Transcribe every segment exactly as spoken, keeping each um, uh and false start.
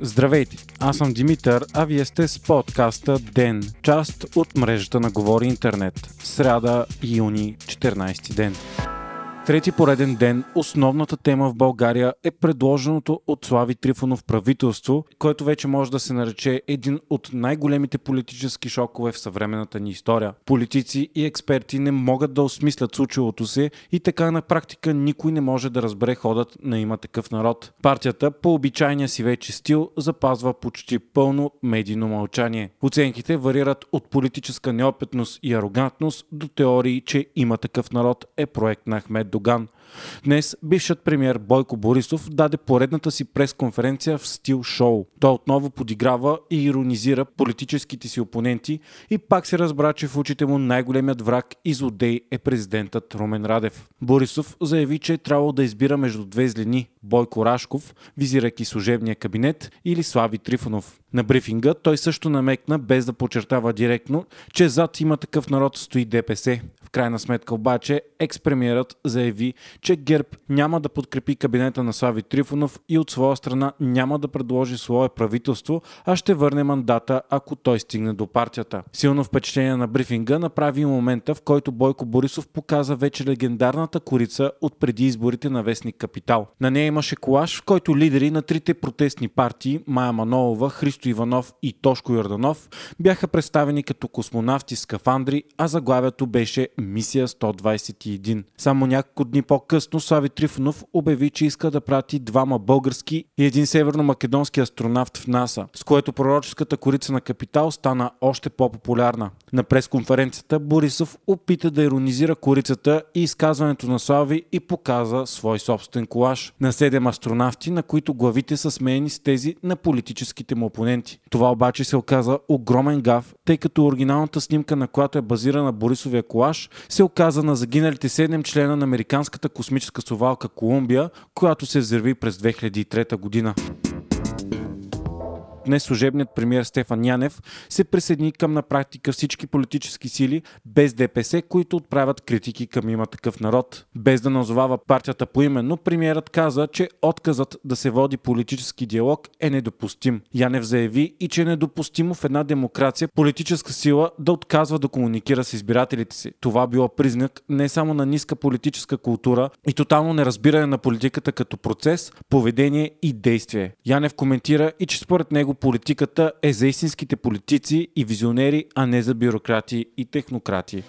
Здравейте, аз съм Димитър, а вие сте с подкаста Ден, част от мрежата на Говори Интернет. Сряда, юни, четиринайсети ден. Трети пореден ден основната тема в България е предложеното от Слави Трифонов правителство, което вече може да се нарече един от най-големите политически шокове в съвременната ни история. Политици и експерти не могат да осмислят случилото се и така на практика никой не може да разбере ходът на Има такъв народ. Партията по обичайния си вече стил запазва почти пълно медийно мълчание. Оценките варират от политическа неопитност и арогантност до теории, че Има такъв народ е проект на Ахмед Доган. Днес бившият премиер Бойко Борисов даде поредната си пресконференция в стил шоу. Той отново подиграва и иронизира политическите си опоненти и пак се разбра, че в очите му най-големият враг и злодей е президентът Румен Радев. Борисов заяви, че е трябвало да избира между две злини – Бойко Рашков, визирайки служебния кабинет, или Слави Трифонов. На брифинга той също намекна, без да подчертава директно, че зад Има такъв народ стои ДПС. В крайна сметка обаче екс-премиерът заяви, че Герб няма да подкрепи кабинета на Слави Трифонов и от своя страна няма да предложи свое правителство, а ще върне мандата, ако той стигне до партията. Силно впечатление на брифинга направи момента, в който Бойко Борисов показа вече легендарната корица от преди изборите на вестник Капитал. На нея имаше колаж, в който лидери на трите протестни партии Мая Манолова, Христо Иванов и Тошко Йорданов бяха представени като космонавти с скафандри, а заглавието беше Мисия сто двайсет и един. Само няколко дни по-късно Слави Трифонов обяви, че иска да прати двама български и един северно-македонски астронавт в НАСА, с което пророческата корица на Капитал стана още по-популярна. На пресконференцията Борисов опита да иронизира корицата и изказването на Слави и показа свой собствен колаж на седем астронавти, на които главите са сменени с тези на политическите му опоненти. Това обаче се оказа огромен гаф, тъй като оригиналната снимка, на която е базирана Борисовия колаж, се оказа на загиналите седем члена на американската космическа совалка Колумбия, която се взриви през две хиляди и трета година. Днес служебният премиер Стефан Янев се присъедини към на практика всички политически сили без ДПС, които отправят критики към Има такъв народ. Без да назовава партията поименно, премиерът каза, че отказът да се води политически диалог е недопустим. Янев заяви и че е недопустимо в една демокрация политическа сила да отказва да комуникира с избирателите си. Това било признак не само на ниска политическа култура и тотално неразбиране на политиката като процес, поведение и действие. Янев коментира и че според него политиката е за истинските политици и визионери, а не за бюрократи и технократи.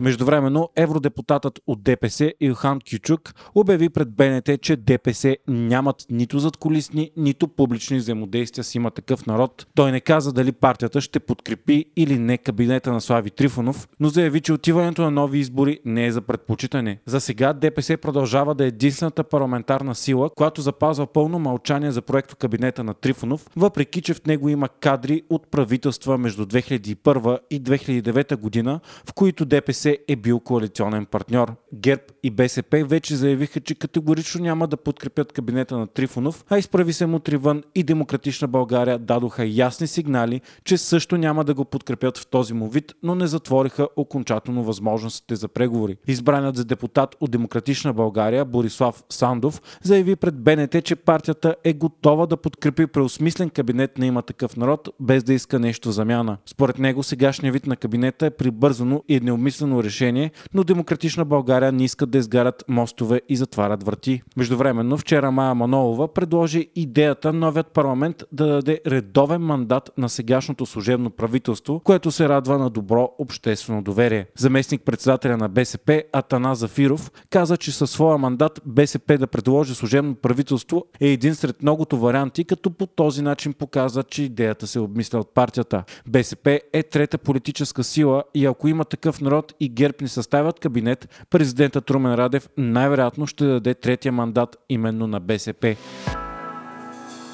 Междувременно евродепутатът от ДПС Илхан Кючук обяви пред БНТ, че ДПС нямат нито задкулисни, нито публични взаимодействия с Има такъв народ. Той не каза дали партията ще подкрепи или не кабинета на Слави Трифонов, но заяви, че отиването на нови избори не е за предпочитане. За сега ДПС продължава да е единствената парламентарна сила, която запазва пълно мълчание за проекто кабинета на Трифонов, въпреки че в него има кадри от правителства между две хиляди и първа и две хиляди и девета година, в които ДПС е бил коалиционен партньор. ГЕРБ и БСП вече заявиха, че категорично няма да подкрепят кабинета на Трифонов, а Изправи се мутри вън и Демократична България дадоха ясни сигнали, че също няма да го подкрепят в този му вид, но не затвориха окончателно възможностите за преговори. Избраният за депутат от Демократична България Борислав Сандов заяви пред БНТ, че партията е готова да подкрепи преосмислен кабинет на Има такъв народ, без да иска нещо замяна. Според него сегашният вид на кабинета е прибързано и необмислено решение, но Демократична България не искат да изгарят мостове и затварят врати. Междувременно вчера Мая Манолова предложи идеята новият парламент да даде редовен мандат на сегашното служебно правителство, което се радва на добро обществено доверие. Заместник-председателя на БСП Атанас Зафиров каза, че със своя мандат БСП да предложи служебно правителство е един сред многото варианти, като по този начин показа, че идеята се обмисля от партията. БСП е трета политическа сила и ако Има такъв народ и ГЕРБ не съставят кабинет, президентът Румен Радев най-вероятно ще даде третия мандат именно на БСП.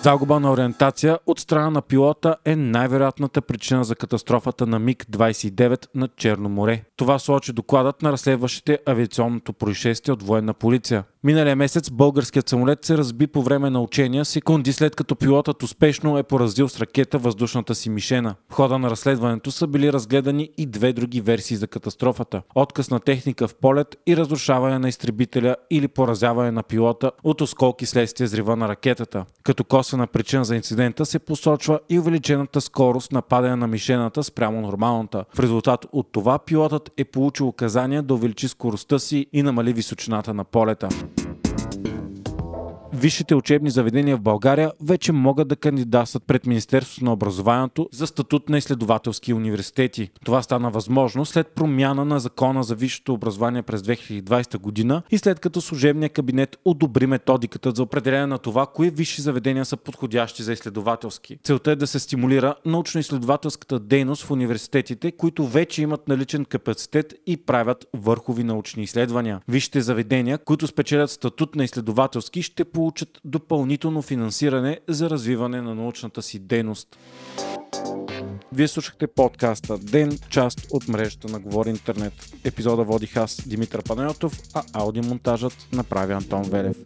Загуба на ориентация от страна на пилота е най-вероятната причина за катастрофата на миг двайсет и девет на Черно море. Това сочи докладът на разследващите авиационното происшествие от военна полиция. Миналия месец българският самолет се разби по време на учения, секунди след като пилотът успешно е поразил с ракета въздушната си мишена. В хода на разследването са били разгледани и две други версии за катастрофата. Отказ на техника в полет и разрушаване на изтребителя или поразяване на пилота от осколки следствие взрива на ракетата. Като косвена причина за инцидента се посочва и увеличената скорост на падане на мишената спрямо нормалната. В резултат от това пилотът е получил указания да увеличи скоростта си и намали височината на полета. Висшите учебни заведения в България вече могат да кандидатстват пред Министерството на образованието за статут на изследователски университети. Това стана възможно след промяна на Закона за висшето образование през две хиляди и двадесета година и след като служебният кабинет одобри методиката за определение на това, кои висши заведения са подходящи за изследователски. Целта е да се стимулира научно-изследователската дейност в университетите, които вече имат наличен капацитет и правят върхови научни изследвания. Висшите заведения, които спечелят статут на изследователски, ще получат допълнително финансиране за развиване на научната си дейност. Вие слушахте подкаста Ден, част от мрежата на Говори Интернет. Епизода водих аз, Димитър Панайотов, а аудиомонтажът направи Антон Велев.